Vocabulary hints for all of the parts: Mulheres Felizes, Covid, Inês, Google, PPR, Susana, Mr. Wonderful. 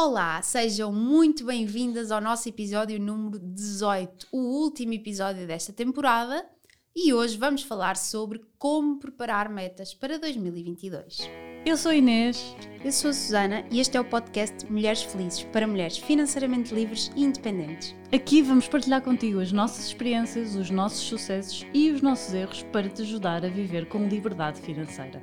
Olá, sejam muito bem-vindas ao nosso episódio número 18, o último episódio desta temporada, e hoje vamos falar sobre como preparar metas para 2022. Eu sou a Inês. Eu sou a Susana e este é o podcast Mulheres Felizes, para mulheres financeiramente livres e independentes. Aqui vamos partilhar contigo as nossas experiências, os nossos sucessos e os nossos erros para te ajudar a viver com liberdade financeira.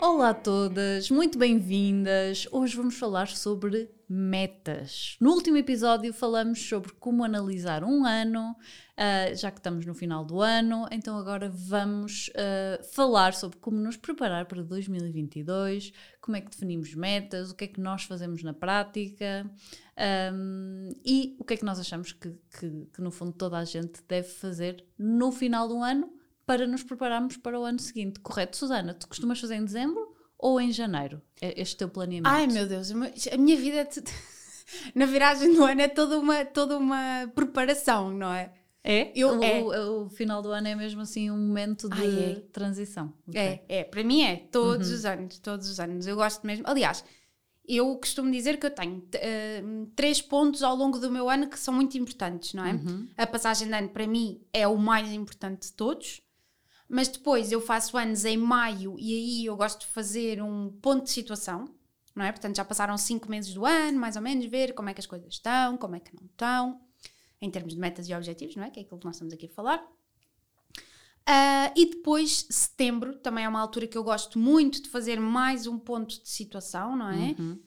Olá a todas, muito bem-vindas! Hoje vamos falar sobre metas. No último episódio falamos sobre como analisar um ano, já que estamos no final do ano, então agora vamos falar sobre como nos preparar para 2022, como é que definimos metas, o que é que nós fazemos na prática e o que é que nós achamos que no fundo toda a gente deve fazer no final do ano, para nos prepararmos para o ano seguinte, correto, Susana? Tu costumas fazer em dezembro ou em janeiro, este teu planeamento? Ai meu Deus, a minha vida é na viragem do ano é toda uma preparação, não é? É? O final do ano é mesmo assim um momento de transição. Okay. Para mim é, todos os anos, eu gosto mesmo, aliás, eu costumo dizer que eu tenho três pontos ao longo do meu ano que são muito importantes, não é? Uhum. A passagem de ano para mim é o mais importante de todos. Mas depois eu faço anos em maio e aí eu gosto de fazer um ponto de situação, não é? Portanto, já passaram 5 meses do ano, mais ou menos, ver como é que as coisas estão, como é que não estão, em termos de metas e objetivos, não é? Que é aquilo que nós estamos aqui a falar. E depois, setembro, também é uma altura que eu gosto muito de fazer mais um ponto de situação, não é? Uhum.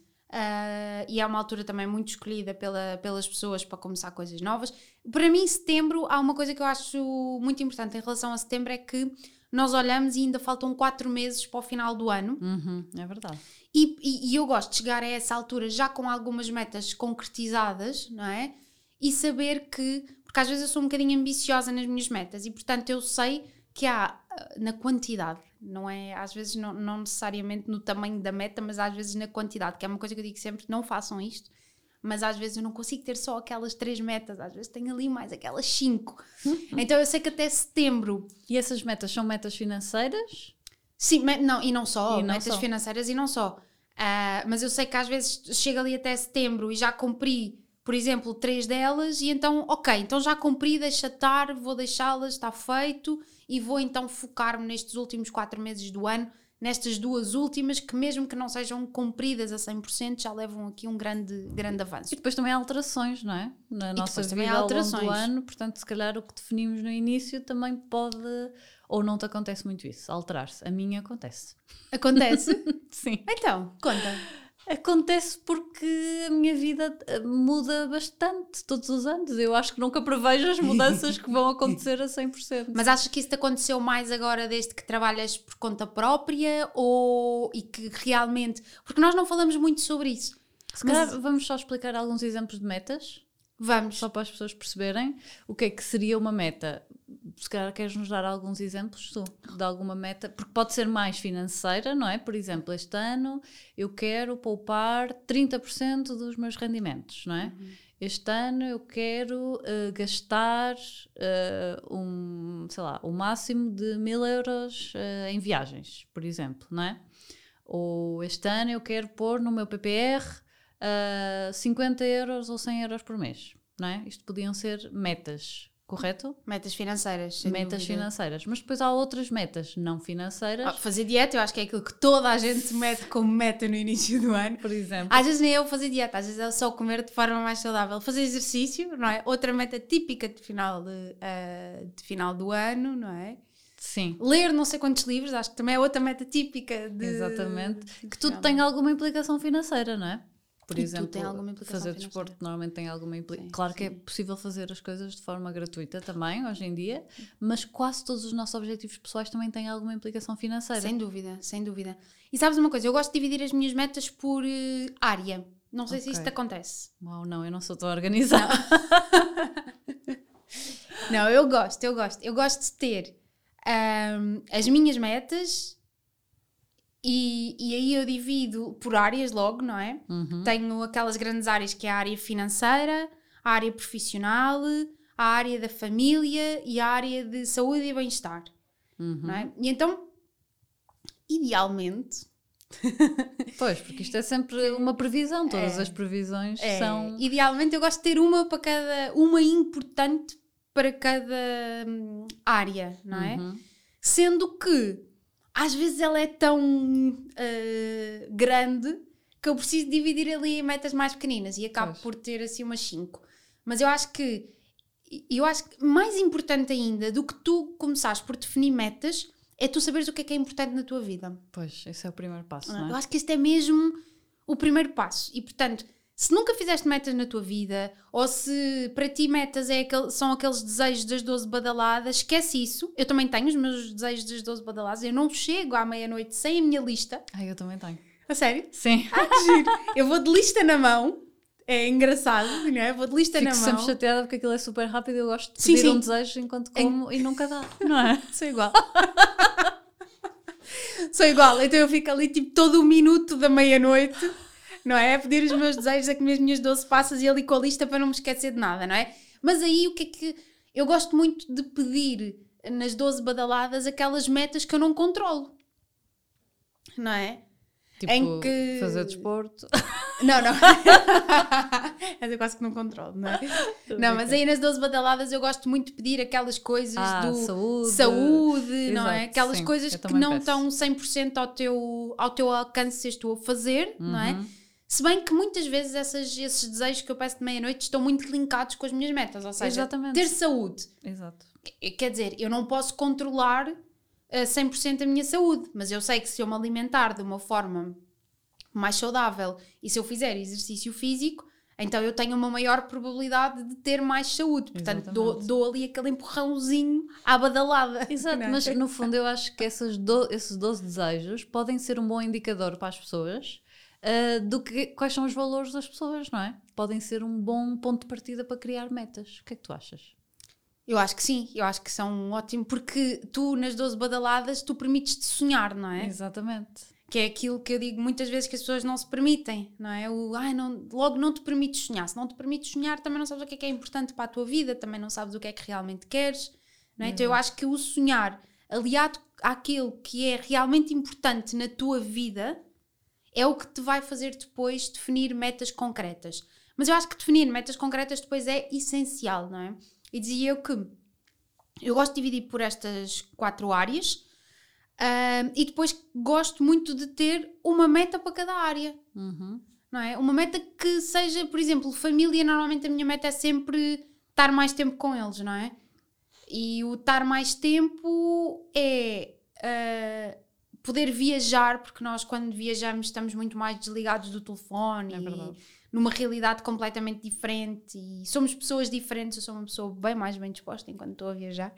E é uma altura também muito escolhida pelas pessoas para começar coisas novas. Para mim, setembro, há uma coisa que eu acho muito importante em relação a setembro, é que nós olhamos e ainda faltam 4 meses para o final do ano. Uhum, é verdade. E eu gosto de chegar a essa altura já com algumas metas concretizadas, não é? E saber que, porque às vezes eu sou um bocadinho ambiciosa nas minhas metas e portanto eu sei que há na quantidade, não é? Às vezes não necessariamente no tamanho da meta, mas às vezes na quantidade, que é uma coisa que eu digo sempre, não façam isto, mas às vezes eu não consigo ter só aquelas 3 metas, às vezes tenho ali mais aquelas 5. Então eu sei que até setembro. E essas metas são metas financeiras? Sim, metas financeiras e não só. Mas eu sei que às vezes chego ali até setembro e já cumpri, por exemplo, 3 delas, e então, então já cumpri, deixa estar, vou deixá-las, está feito, e vou então focar-me nestes últimos 4 meses do ano, nestas 2 últimas, que mesmo que não sejam cumpridas a 100%, já levam aqui um grande avanço. E depois também há alterações, não é? Na nossa vida ao longo do ano, portanto, se calhar o que definimos no início também pode, ou não te acontece muito isso, alterar-se. A minha acontece. Acontece? Sim. Então, conta. Acontece porque a minha vida muda bastante todos os anos. Eu acho que nunca prevejo as mudanças que vão acontecer a 100%. Mas achas que isso te aconteceu mais agora desde que trabalhas por conta própria e que realmente... Porque nós não falamos muito sobre isso. Se calhar vamos só explicar alguns exemplos de metas. Vamos. Só para as pessoas perceberem o que é que seria uma meta. Se calhar queres-nos dar alguns exemplos de alguma meta, porque pode ser mais financeira, não é? Por exemplo, este ano eu quero poupar 30% dos meus rendimentos, não é? Uhum. Este ano eu quero gastar o máximo de 1.000 euros em viagens, por exemplo, não é? Ou este ano eu quero pôr no meu PPR 50 euros ou 100 euros por mês, não é? Isto podiam ser metas, correto? Metas financeiras. Metas financeiras. Mas depois há outras metas não financeiras. Fazer dieta, eu acho que é aquilo que toda a gente se mete como meta no início do ano, por exemplo. Às vezes nem eu fazer dieta, às vezes é só comer de forma mais saudável. Fazer exercício, não é? Outra meta típica de final do ano, não é? Sim. Ler não sei quantos livros, acho que também é outra meta típica de... Exatamente. Que tudo tem alguma implicação financeira, não é? Por exemplo, fazer desporto normalmente tem alguma implicação. Claro que é possível fazer as coisas de forma gratuita também, hoje em dia, mas quase todos os nossos objetivos pessoais também têm alguma implicação financeira. Sem dúvida, sem dúvida. E sabes uma coisa, eu gosto de dividir as minhas metas por área. Não sei se isto te acontece. Uau, não, eu não sou tão organizada. Não, eu gosto. Eu gosto de ter as minhas metas... E aí eu divido por áreas logo, não é? Uhum. Tenho aquelas grandes áreas que é a área financeira, a área profissional, a área da família e a área de saúde e bem-estar, não é? E então, idealmente, Pois, porque isto é sempre uma previsão, todas as previsões são... Idealmente eu gosto de ter uma para cada, uma importante para cada área, não é? Uhum. Sendo que às vezes ela é tão grande que eu preciso dividir ali em metas mais pequeninas e acabo por ter assim umas 5. Mas eu acho que mais importante ainda do que tu começares por definir metas é tu saberes o que é importante na tua vida. Pois, esse é o primeiro passo, não é? Eu acho que este é mesmo o primeiro passo. E, portanto, se nunca fizeste metas na tua vida, ou se para ti metas são aqueles desejos das 12 badaladas, esquece isso. Eu também tenho os meus desejos das 12 badaladas. Eu não chego à meia-noite sem a minha lista. Ah, eu também tenho. A sério? Sim. Ah, que giro. Eu vou de lista na mão. É engraçado, não é? Vou de lista na mão. Fico sempre chateada porque aquilo é super rápido. Eu gosto de pedir um desejo enquanto como e nunca dá, não é? Sou igual. Sou igual. Então eu fico ali tipo todo o minuto da meia-noite, não é? A pedir os meus desejos, a comer as minhas 12 passas e ali com a lista para não me esquecer de nada, não é? Mas aí o que é que... Eu gosto muito de pedir nas 12 badaladas aquelas metas que eu não controlo, não é? Tipo, em que... fazer desporto... Não. Eu quase que não controlo, não é? Não, mas aí nas 12 badaladas eu gosto muito de pedir aquelas coisas do... Saúde, exato, não é? Aquelas coisas que não estão 100% ao teu alcance se estou a fazer, não é? Se bem que muitas vezes esses desejos que eu peço de meia-noite estão muito linkados com as minhas metas, ou seja, ter saúde. Exato. Quer dizer, eu não posso controlar a 100% a minha saúde, mas eu sei que se eu me alimentar de uma forma mais saudável e se eu fizer exercício físico, então eu tenho uma maior probabilidade de ter mais saúde. Portanto, dou ali aquele empurrãozinho à badalada. Exato, não? Mas no fundo eu acho que esses 12 desejos podem ser um bom indicador para as pessoas do que quais são os valores das pessoas, não é? Podem ser um bom ponto de partida para criar metas. O que é que tu achas? Eu acho que sim, eu acho que são ótimos, porque tu nas 12 badaladas tu permites-te sonhar, não é? Exatamente. Que é aquilo que eu digo muitas vezes que as pessoas não se permitem, não é? Logo não te permites sonhar, se não te permites sonhar também não sabes o que é importante para a tua vida, também não sabes o que é que realmente queres, não é? Então eu acho que o sonhar aliado àquilo que é realmente importante na tua vida é o que te vai fazer depois definir metas concretas. Mas eu acho que definir metas concretas depois é essencial, não é? E dizia eu que eu gosto de dividir por estas 4 áreas e depois gosto muito de ter uma meta para cada área, não é? Uma meta que seja, por exemplo, família. Normalmente a minha meta é sempre estar mais tempo com eles, não é? E o estar mais tempo é poder viajar, porque nós quando viajamos estamos muito mais desligados do telefone, é verdade. Numa realidade completamente diferente e somos pessoas diferentes. Eu sou uma pessoa bem mais bem disposta enquanto estou a viajar,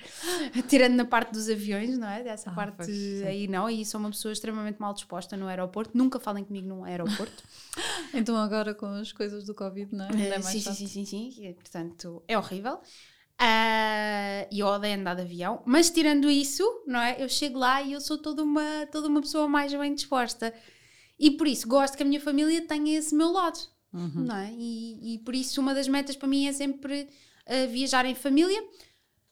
tirando na parte dos aviões, não é? Dessa parte pois, aí não, e sou uma pessoa extremamente mal disposta no aeroporto. Nunca falem comigo num aeroporto. Então agora com as coisas do Covid, não é? Não é mais sim, portanto é horrível. E eu odeio andar de avião, mas tirando isso, não é? Eu chego lá e eu sou toda uma pessoa mais bem disposta e por isso gosto que a minha família tenha esse meu lado. Não é? E por isso uma das metas para mim é sempre viajar em família,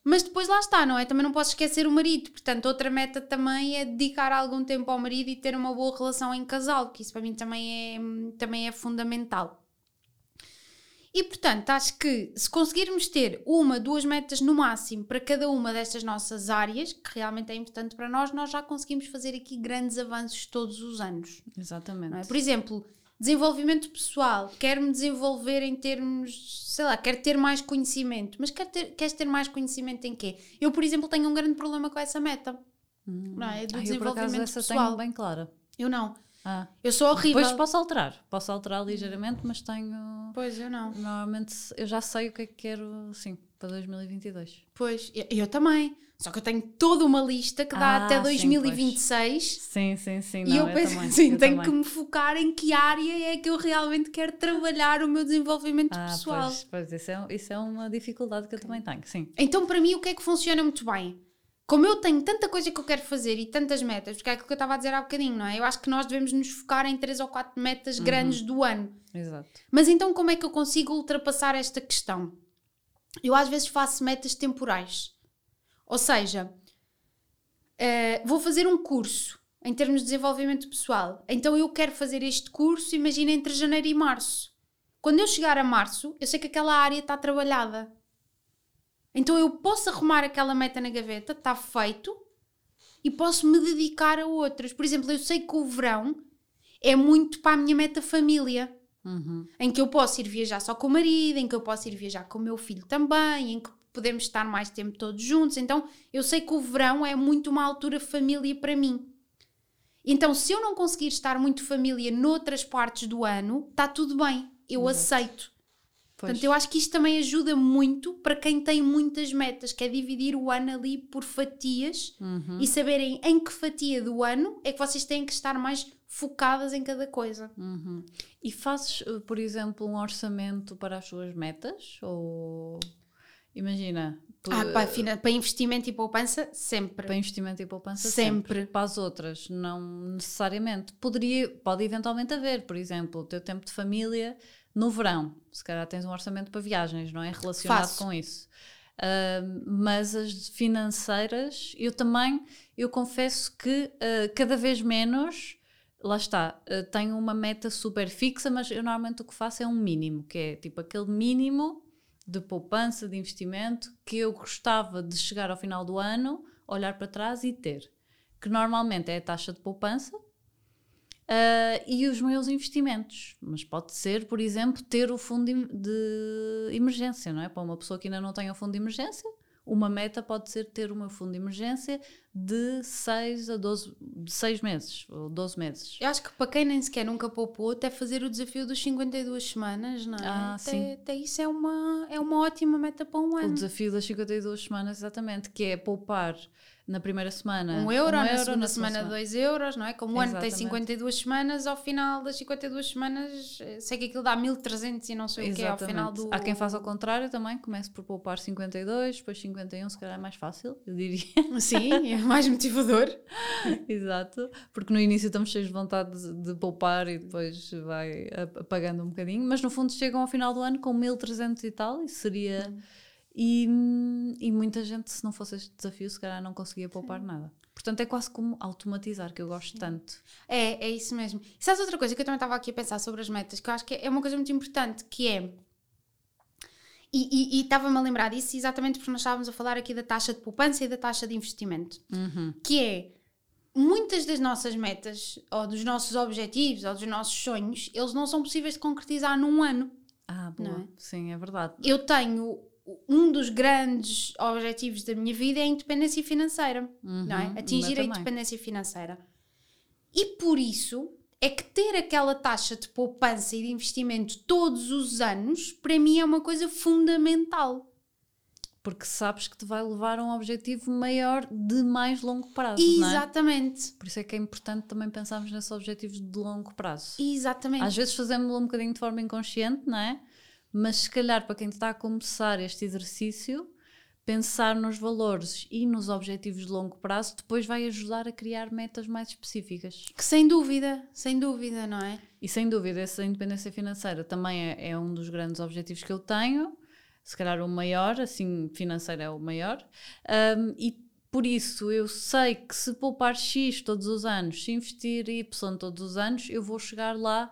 mas depois lá está, não é? Também não posso esquecer o marido, portanto outra meta também é dedicar algum tempo ao marido e ter uma boa relação em casal, que isso para mim também é fundamental. E portanto acho que se conseguirmos ter 1-2 metas no máximo para cada uma destas nossas áreas que realmente é importante para nós já conseguimos fazer aqui grandes avanços todos os anos. Exatamente, não é? Por exemplo, desenvolvimento pessoal, quero-me desenvolver em termos, sei lá, quero ter mais conhecimento, mas queres ter mais conhecimento em quê? Eu, por exemplo, tenho um grande problema com essa meta, não é? Do desenvolvimento pessoal. Eu, por acaso, essa tenho bem clara. Eu não. Eu sou horrível. Depois posso alterar ligeiramente, mas tenho... Pois, eu não. Normalmente, eu já sei o que é que quero, sim, para 2022. Pois, eu também. Só que eu tenho toda uma lista que dá até 2026. Sim. Não, e eu penso assim, tenho que me focar em que área é que eu realmente quero trabalhar o meu desenvolvimento pessoal. Pois isso é uma dificuldade que eu também tenho, sim. Então, para mim, o que é que funciona muito bem? Como eu tenho tanta coisa que eu quero fazer e tantas metas, porque é aquilo que eu estava a dizer há bocadinho, não é? Eu acho que nós devemos nos focar em 3 ou 4 metas grandes do ano. Exato. Mas então, como é que eu consigo ultrapassar esta questão? Eu às vezes faço metas temporais. Ou seja, vou fazer um curso em termos de desenvolvimento pessoal. Então eu quero fazer este curso, imagina, entre janeiro e março. Quando eu chegar a março, eu sei que aquela área está trabalhada. Então eu posso arrumar aquela meta na gaveta, está feito, e posso me dedicar a outras. Por exemplo, eu sei que o verão é muito para a minha meta família. Uhum. Em que eu posso ir viajar só com o marido, em que eu posso ir viajar com o meu filho também, em que podemos estar mais tempo todos juntos. Então, eu sei que o verão é muito uma altura família para mim. Então, se eu não conseguir estar muito família noutras partes do ano, está tudo bem, eu aceito. Pois. Portanto, eu acho que isto também ajuda muito para quem tem muitas metas, que é dividir o ano ali por fatias e saberem em que fatia do ano é que vocês têm que estar mais focadas em cada coisa. Uhum. E fazes, por exemplo, um orçamento para as suas metas? Ou imagina, para investimento e poupança, sempre. Para investimento e poupança, sempre. Para as outras, não necessariamente. Pode eventualmente haver, por exemplo, o teu tempo de família no verão. Se calhar tens um orçamento para viagens, não é? Relacionado com isso. Mas as financeiras, eu confesso que cada vez menos. Lá está, tenho uma meta super fixa, mas eu normalmente o que faço é um mínimo, que é tipo aquele mínimo de poupança, de investimento, que eu gostava de chegar ao final do ano, olhar para trás e ter. Que normalmente é a taxa de poupança e os meus investimentos. Mas pode ser, por exemplo, ter o fundo de emergência, não é? Para uma pessoa que ainda não tem o fundo de emergência, uma meta pode ser ter o meu fundo de emergência de 6 meses, ou 12 meses. Eu acho que para quem nem sequer nunca poupou, até fazer o desafio dos 52 semanas, não é? Até isso é uma ótima meta para um ano. O desafio das 52 semanas, exatamente, que é poupar na primeira semana 1 euro, na segunda semana 2 euros, não é? Como o ano tem 52 semanas, ao final das 52 semanas, sei que aquilo dá 1.300 e não sei o que é ao final do... Há quem faça ao contrário também, comece por poupar 52, depois 51, se calhar é mais fácil, eu diria. Sim, é mais motivador. Exato, porque no início estamos cheios de vontade de poupar e depois vai apagando um bocadinho, mas no fundo chegam ao final do ano com 1.300 e tal, e seria... E muita gente, se não fosse este desafio, se calhar não conseguia poupar nada. Portanto, é quase como automatizar, que eu gosto tanto. É isso mesmo. E sabes outra coisa que eu também estava aqui a pensar sobre as metas, que eu acho que é uma coisa muito importante, que é... E estava-me a lembrar disso exatamente porque nós estávamos a falar aqui da taxa de poupança e da taxa de investimento. Uhum. Que é, muitas das nossas metas, ou dos nossos objetivos, ou dos nossos sonhos, eles não são possíveis de concretizar num ano. Ah, boa. Não é? Sim, é verdade. Eu tenho... Um dos grandes objetivos da minha vida é a independência financeira, não é? Atingir a independência financeira. E por isso é que ter aquela taxa de poupança e de investimento todos os anos, para mim é uma coisa fundamental. Porque sabes que te vai levar a um objetivo maior de mais longo prazo, não é? Exatamente. Por isso é que é importante também pensarmos nesses objetivos de longo prazo. Exatamente. Às vezes fazemos-lo um bocadinho de forma inconsciente, não é? Mas se calhar para quem está a começar este exercício, pensar nos valores e nos objetivos de longo prazo depois vai ajudar a criar metas mais específicas. Que sem dúvida, não é? E sem dúvida, essa independência financeira também é um dos grandes objetivos que eu tenho, se calhar o maior, assim, financeiro é o maior, e por isso eu sei que se poupar X todos os anos, se investir Y todos os anos, eu vou chegar lá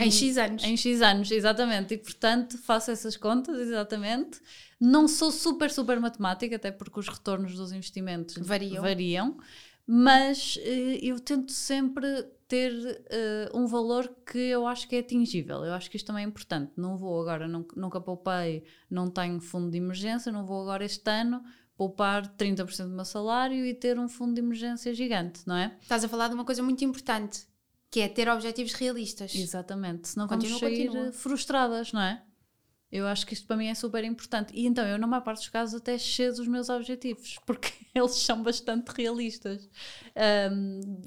em X anos. Em X anos, exatamente. E portanto faço essas contas, exatamente. Não sou super, super matemática, até porque os retornos dos investimentos variam, mas eu tento sempre ter um valor que eu acho que é atingível. Eu acho que isto também é importante. Não vou agora, nunca poupei, não tenho fundo de emergência, não vou agora este ano poupar 30% do meu salário e ter um fundo de emergência gigante, não é? Estás a falar de uma coisa muito importante, que é ter objetivos realistas. Exatamente, senão vamos sair frustradas, não é? Eu acho que isto para mim é super importante. E então eu, na maior parte dos casos, até excedo os meus objetivos, porque eles são bastante realistas.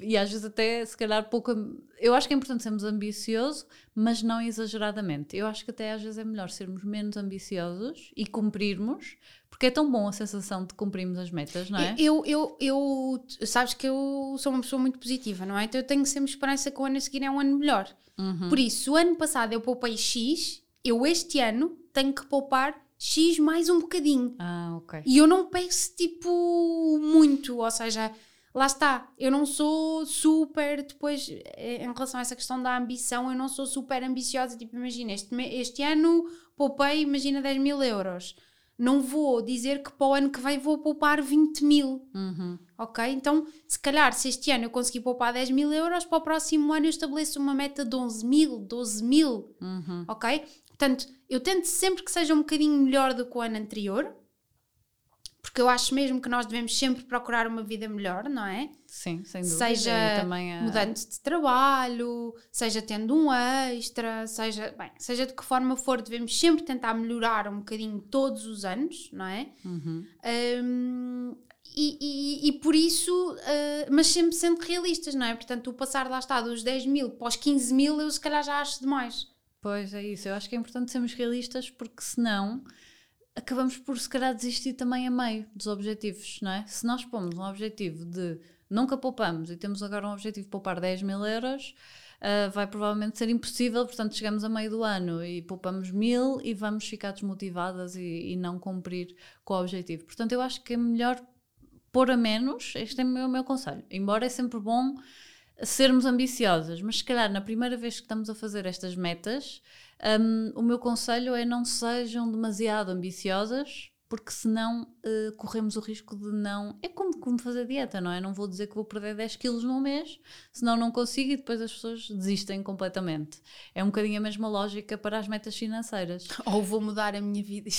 E às vezes até, se calhar, pouco... Eu acho que é importante sermos ambiciosos, mas não exageradamente. Eu acho que até às vezes é melhor sermos menos ambiciosos e cumprirmos, porque é tão bom a sensação de cumprirmos as metas, não é? Sabes que eu sou uma pessoa muito positiva, não é? Então eu tenho sempre esperança que o ano a seguir é um ano melhor. Uhum. Por isso, o ano passado eu poupei X, eu este ano tenho que poupar X mais um bocadinho. Ah, ok. E eu não peço, tipo, muito, ou seja... lá está, eu não sou super, depois, em relação a essa questão da ambição, eu não sou super ambiciosa, tipo, imagina, este ano poupei, imagina, 10.000 euros. Não vou dizer que para o ano que vem vou poupar 20.000, ok? Então, se calhar, se este ano eu conseguir poupar 10.000 euros, para o próximo ano eu estabeleço uma meta de 11.000, 12.000, ok? Portanto, eu tento sempre que seja um bocadinho melhor do que o ano anterior, porque eu acho mesmo que nós devemos sempre procurar uma vida melhor, não é? Sim, sem dúvida. Seja mudando de trabalho, seja tendo um extra, seja de que forma for, devemos sempre tentar melhorar um bocadinho todos os anos, não é? E por isso, mas sempre sendo realistas, não é? Portanto, o passar, lá está, dos 10.000 para os 15.000, eu se calhar já acho demais. Pois, é isso. Eu acho que é importante sermos realistas, porque senão acabamos por, se calhar, desistir também a meio dos objetivos, não é? Se nós pomos um objetivo de nunca poupamos e temos agora um objetivo de poupar 10.000 euros, vai provavelmente ser impossível, portanto chegamos a meio do ano e poupamos 1.000 e vamos ficar desmotivadas e não cumprir com o objetivo. Portanto, eu acho que é melhor pôr a menos, este é o meu conselho, embora é sempre bom sermos ambiciosas, mas se calhar na primeira vez que estamos a fazer estas metas, o meu conselho é não sejam demasiado ambiciosas, porque senão corremos o risco de não... É como fazer dieta, não é? Não vou dizer que vou perder 10 quilos num mês, senão não consigo e depois as pessoas desistem completamente. É um bocadinho a mesma lógica para as metas financeiras. Ou vou mudar a minha vida.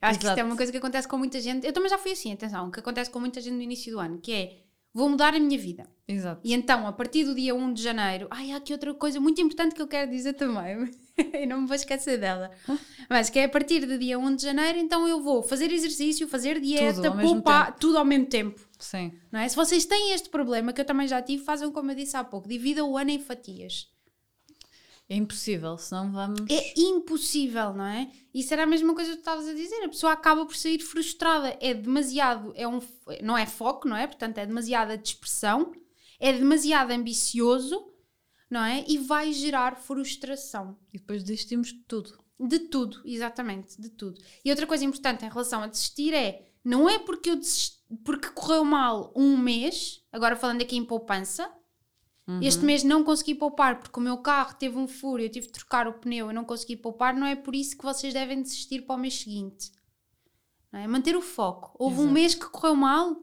Acho que isto é uma coisa que acontece com muita gente. Eu também já fui assim, atenção, que acontece com muita gente no início do ano, que é: vou mudar a minha vida. Exato. E então, a partir do dia 1 de janeiro... Ai, há aqui outra coisa muito importante que eu quero dizer também. Eu não me vou esquecer dela. Mas que é a partir do dia 1 de janeiro, então eu vou fazer exercício, fazer dieta, poupar... Tudo ao mesmo tempo. Sim. Não é? Se vocês têm este problema, que eu também já tive, fazem como eu disse há pouco. Dividam o ano em fatias. É impossível, senão vamos... É impossível, não é? Isso era a mesma coisa que tu estavas a dizer. A pessoa acaba por sair frustrada. É demasiado... não é foco, não é? Portanto, é demasiada dispersão. É demasiado ambicioso, não é? E vai gerar frustração. E depois desistimos de tudo. De tudo, exatamente. De tudo. E outra coisa importante em relação a desistir é... Não é porque eu desisti, porque correu mal um mês. Agora falando aqui em poupança... Este mês não consegui poupar porque o meu carro teve um furo, eu tive de trocar o pneu, eu não consegui poupar, não é por isso que vocês devem desistir para o mês seguinte. Não é? Manter o foco. Houve um mês que correu mal,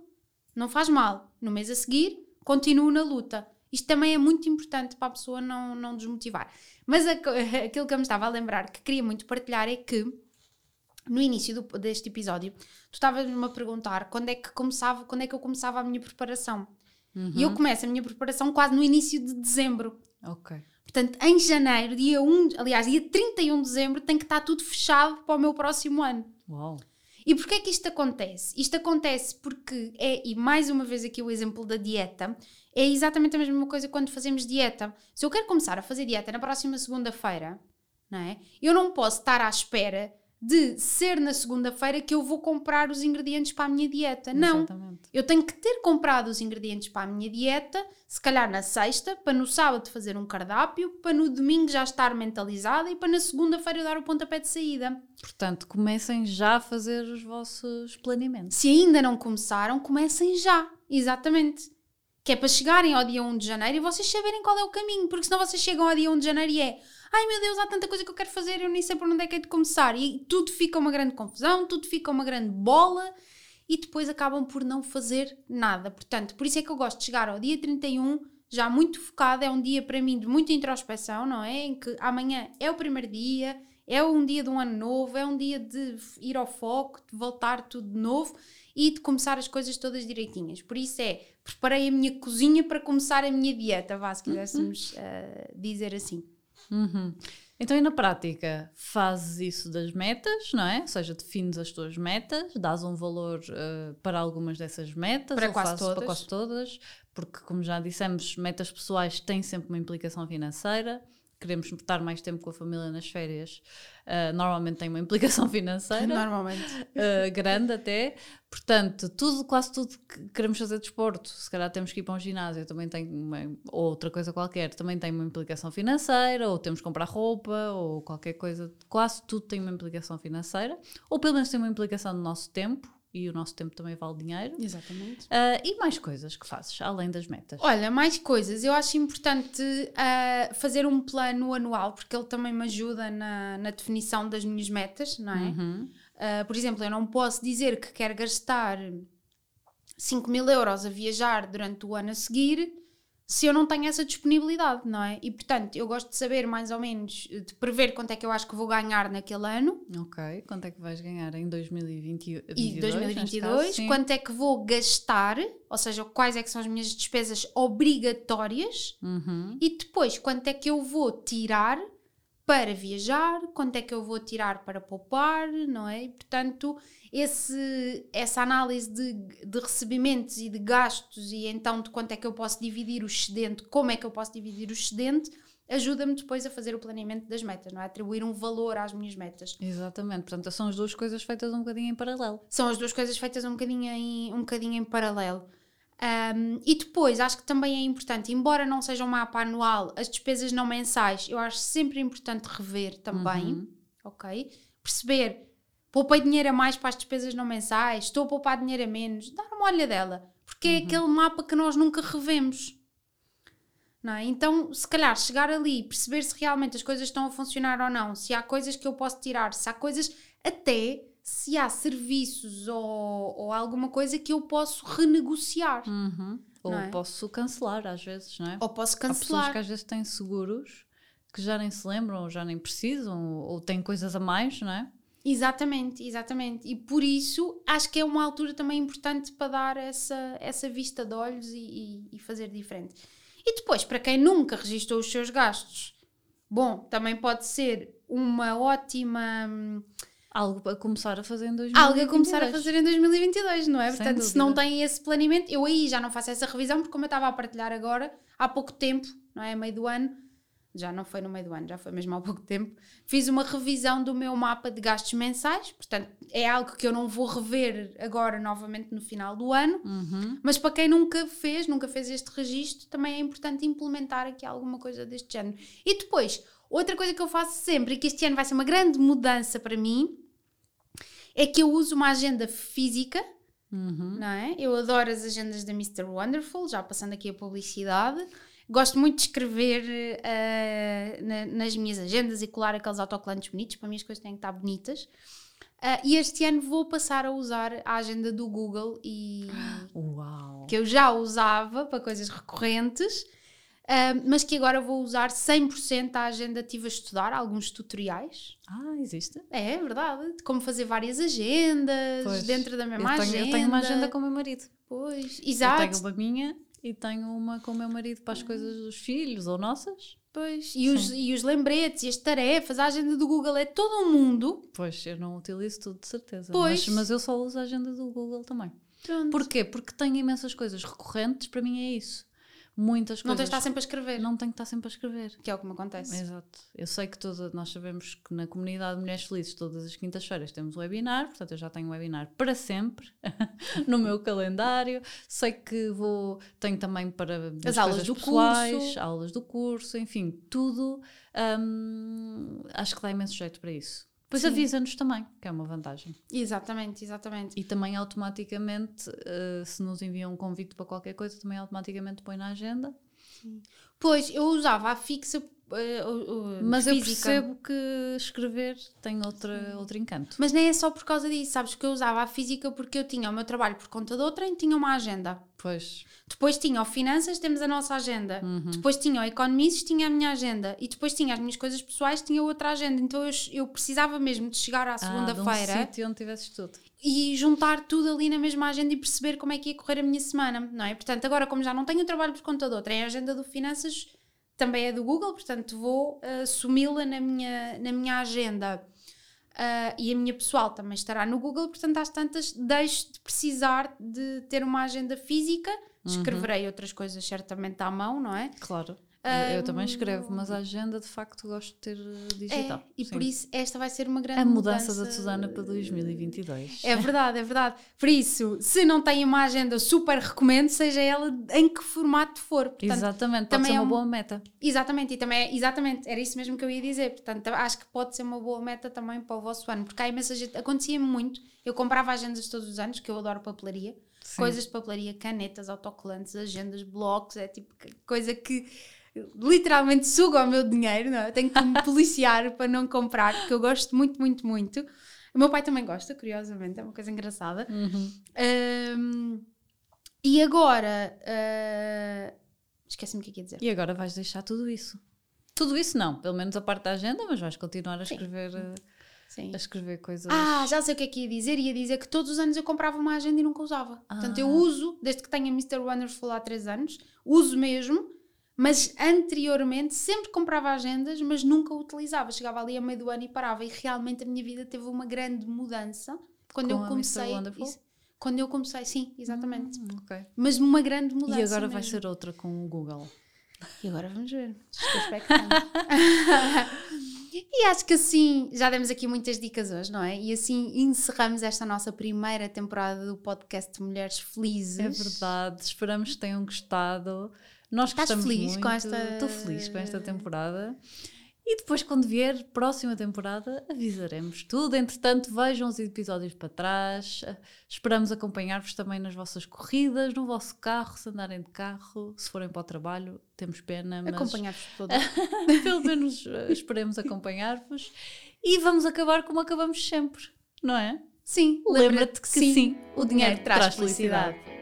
não faz mal. No mês a seguir, continuo na luta. Isto também é muito importante para a pessoa não desmotivar. Mas aquilo que eu me estava a lembrar, que queria muito partilhar, é que no início deste episódio, tu estavas-me a perguntar quando é que eu começava a minha preparação. E eu começo a minha preparação quase no início de dezembro. Ok. Portanto, em janeiro, dia 31 de dezembro, tem que estar tudo fechado para o meu próximo ano. Uau! E porquê é que isto acontece? Isto acontece porque e mais uma vez aqui o exemplo da dieta, é exatamente a mesma coisa quando fazemos dieta. Se eu quero começar a fazer dieta na próxima segunda-feira, não é? Eu não posso estar à espera de ser na segunda-feira que eu vou comprar os ingredientes para a minha dieta. Não. Exatamente. Eu tenho que ter comprado os ingredientes para a minha dieta, se calhar na sexta, para no sábado fazer um cardápio, para no domingo já estar mentalizada e para na segunda-feira dar o pontapé de saída. Portanto, comecem já a fazer os vossos planeamentos. Se ainda não começaram, comecem já. Exatamente. Que é para chegarem ao dia 1 de janeiro e vocês saberem qual é o caminho, porque senão vocês chegam ao dia 1 de janeiro e ai meu Deus, há tanta coisa que eu quero fazer, eu nem sei por onde é que é de começar. E tudo fica uma grande confusão, tudo fica uma grande bola e depois acabam por não fazer nada. Portanto, por isso é que eu gosto de chegar ao dia 31 já muito focada, é um dia para mim de muita introspeção, não é? Em que amanhã é o primeiro dia, é um dia de um ano novo, é um dia de ir ao foco, de voltar tudo de novo e de começar as coisas todas direitinhas. Por isso preparei a minha cozinha para começar a minha dieta, se quiséssemos dizer assim. Então, e na prática, fazes isso das metas, não é? Ou seja, defines as tuas metas, dás um valor para algumas dessas metas, ou fazes todas. Para quase todas, porque, como já dissemos, metas pessoais têm sempre uma implicação financeira. Queremos estar mais tempo com a família nas férias, normalmente tem uma implicação financeira grande até. Portanto, quase tudo que queremos fazer desporto, se calhar temos que ir para um ginásio, também tem ou outra coisa qualquer, também tem uma implicação financeira, ou temos que comprar roupa, ou qualquer coisa, quase tudo tem uma implicação financeira, ou pelo menos tem uma implicação do nosso tempo e o nosso tempo também vale dinheiro. Exatamente. E mais coisas que fazes, além das metas? Olha, mais coisas. Eu acho importante fazer um plano anual, porque ele também me ajuda na definição das minhas metas, não é? Uhum. Por exemplo, eu não posso dizer que quero gastar 5.000 euros a viajar durante o ano a seguir se eu não tenho essa disponibilidade, não é? E, portanto, eu gosto de saber mais ou menos, de prever quanto é que eu acho que vou ganhar naquele ano. Ok, quanto é que vais ganhar em 2022, caso, quanto é que vou gastar, ou seja, quais é que são as minhas despesas obrigatórias, uhum. E depois quanto é que eu vou tirar para viajar, quanto é que eu vou tirar para poupar, não é? E, portanto, essa análise de recebimentos e de gastos, e então de quanto é que eu posso dividir o excedente, como é que eu posso dividir o excedente, ajuda-me depois a fazer o planeamento das metas, não é? Atribuir um valor às minhas metas. Exatamente, portanto, são as duas coisas feitas um bocadinho em paralelo. São as duas coisas feitas um bocadinho em paralelo. E depois, acho que também é importante, embora não seja um mapa anual, as despesas não mensais, eu acho sempre importante rever também, uhum. Ok? Perceber, poupei dinheiro a mais para as despesas não mensais, estou a poupar dinheiro a menos, dar uma olhadela, porque é aquele mapa que nós nunca revemos, não é? Então, se calhar, chegar ali, perceber se realmente as coisas estão a funcionar ou não, se há coisas que eu posso tirar, se há coisas até... se há serviços ou alguma coisa que eu posso renegociar. Uhum. Ou é? Posso cancelar às vezes, não é? Ou posso cancelar. Há pessoas que às vezes têm seguros que já nem se lembram, ou já nem precisam, ou têm coisas a mais, não é? Exatamente. E por isso acho que é uma altura também importante para dar essa vista de olhos e fazer diferente. E depois, para quem nunca registou os seus gastos, bom, também pode ser uma ótima... algo a começar a fazer em 2022. Algo a começar a fazer em 2022, não é? Sem portanto, dúvida. Se não tem esse planeamento, eu aí já não faço essa revisão, porque como eu estava a partilhar agora, há pouco tempo, não é? Meio do ano, já não foi no meio do ano, já foi mesmo há pouco tempo, fiz uma revisão do meu mapa de gastos mensais, portanto, é algo que eu não vou rever agora novamente no final do ano, uhum. Mas para quem nunca fez este registro, também é importante implementar aqui alguma coisa deste género. E depois, outra coisa que eu faço sempre, e que este ano vai ser uma grande mudança para mim, é que eu uso uma agenda física, uhum. Não é? Eu adoro as agendas da Mr. Wonderful, já passando aqui a publicidade. Gosto muito de escrever nas minhas agendas e colar aqueles autocolantes bonitos. Para mim as coisas têm que estar bonitas. E este ano vou passar a usar a agenda do Google, e uau. Que eu já usava para coisas recorrentes, mas que agora vou usar 100% a agenda. Estive a estudar alguns tutoriais. Ah, existe? É verdade. De como fazer várias agendas, pois, dentro da mesma agenda. Eu tenho uma agenda com o meu marido. Pois, exato. Eu tenho uma minha e tenho uma com o meu marido para as coisas dos filhos ou nossas. Pois, e os lembretes e as tarefas, a agenda do Google é todo um mundo. Pois, eu não utilizo tudo, de certeza. Pois. Mas eu só uso a agenda do Google também. Pronto. Porquê? Porque tenho imensas coisas recorrentes, para mim é isso. Muitas coisas. Não tens de estar sempre a escrever. Não tenho que estar sempre a escrever. Que é o que me acontece. Exato. Eu sei que nós sabemos que na comunidade de Mulheres Felizes, todas as quintas-feiras temos um webinar, portanto eu já tenho um webinar para sempre no meu calendário. Sei que tenho também para as aulas do curso, enfim, tudo. Acho que dá imenso jeito para isso. Pois avisa-nos também, que é uma vantagem. Exatamente. E também automaticamente, se nos enviam um convite para qualquer coisa, também automaticamente põe na agenda. Sim. Pois, eu usava a fixa mas física. Eu percebo que escrever tem outro encanto. Mas nem é só por causa disso, sabes, que eu usava a física porque eu tinha o meu trabalho por conta de outra e tinha uma agenda. Pois. Depois tinha o Finanças, temos a nossa agenda. Uhum. Depois tinha o Economices, tinha a minha agenda. E depois tinha as minhas coisas pessoais, tinha outra agenda. Então eu precisava mesmo de chegar à segunda-feira. De um sítio onde tivesses tudo. E juntar tudo ali na mesma agenda e perceber como é que ia correr a minha semana, não é? Portanto, agora como já não tenho o trabalho por conta de outra, é a agenda do Finanças, também é do Google, portanto vou sumi-la na minha agenda. E a minha pessoal também estará no Google, portanto às tantas deixo de precisar de ter uma agenda física, escreverei outras coisas certamente à mão, não é? Claro. Eu também escrevo, mas a agenda de facto gosto de ter digital. É, e sim, por isso esta vai ser uma grande mudança da Susana para 2022. É verdade, é verdade. Por isso, se não tem uma agenda, super recomendo, seja ela em que formato for. Portanto, exatamente, pode ser uma boa meta. Exatamente, e também é, exatamente, era isso mesmo que eu ia dizer. Portanto, acho que pode ser uma boa meta também para o vosso ano, porque há imensa gente, acontecia-me muito, eu comprava agendas todos os anos, que eu adoro papelaria, sim, coisas de papelaria, canetas, autocolantes, agendas, blocos, é tipo coisa que literalmente suga o meu dinheiro, não? Eu tenho que me policiar para não comprar, porque eu gosto muito, muito, muito. O meu pai também gosta, curiosamente, é uma coisa engraçada. Uhum. E agora, esqueci-me o que é que ia dizer. E agora vais deixar tudo isso. Tudo isso não, pelo menos a parte da agenda, mas vais continuar a escrever, sim, a escrever coisas. Ah, já sei o que é que ia dizer. Ia dizer que todos os anos eu comprava uma agenda e nunca usava. Ah. Portanto, eu uso, desde que tenho a Mr. Wonderful há 3 anos, uso mesmo. Mas anteriormente sempre comprava agendas, mas nunca utilizava. Chegava ali a meio do ano e parava. E realmente a minha vida teve uma grande mudança quando eu comecei. Quando eu comecei, sim, exatamente. Okay. Mas uma grande mudança. E agora mesmo vai ser outra com o Google. E agora vamos ver. Estou expectando. E acho que assim, já demos aqui muitas dicas hoje, não é? E assim encerramos esta nossa primeira temporada do podcast de Mulheres Felizes. É verdade. Esperamos que tenham gostado. Nós gostamos muito. Estou feliz com esta temporada. E depois, quando vier próxima temporada, avisaremos tudo. Entretanto, vejam os episódios para trás. Esperamos acompanhar-vos também nas vossas corridas, no vosso carro, se andarem de carro, se forem para o trabalho. Temos pena, mas acompanhar-vos todos. Pelo menos esperemos acompanhar-vos. E vamos acabar como acabamos sempre, não é? Sim. Lembra-te que sim, o dinheiro traz felicidade.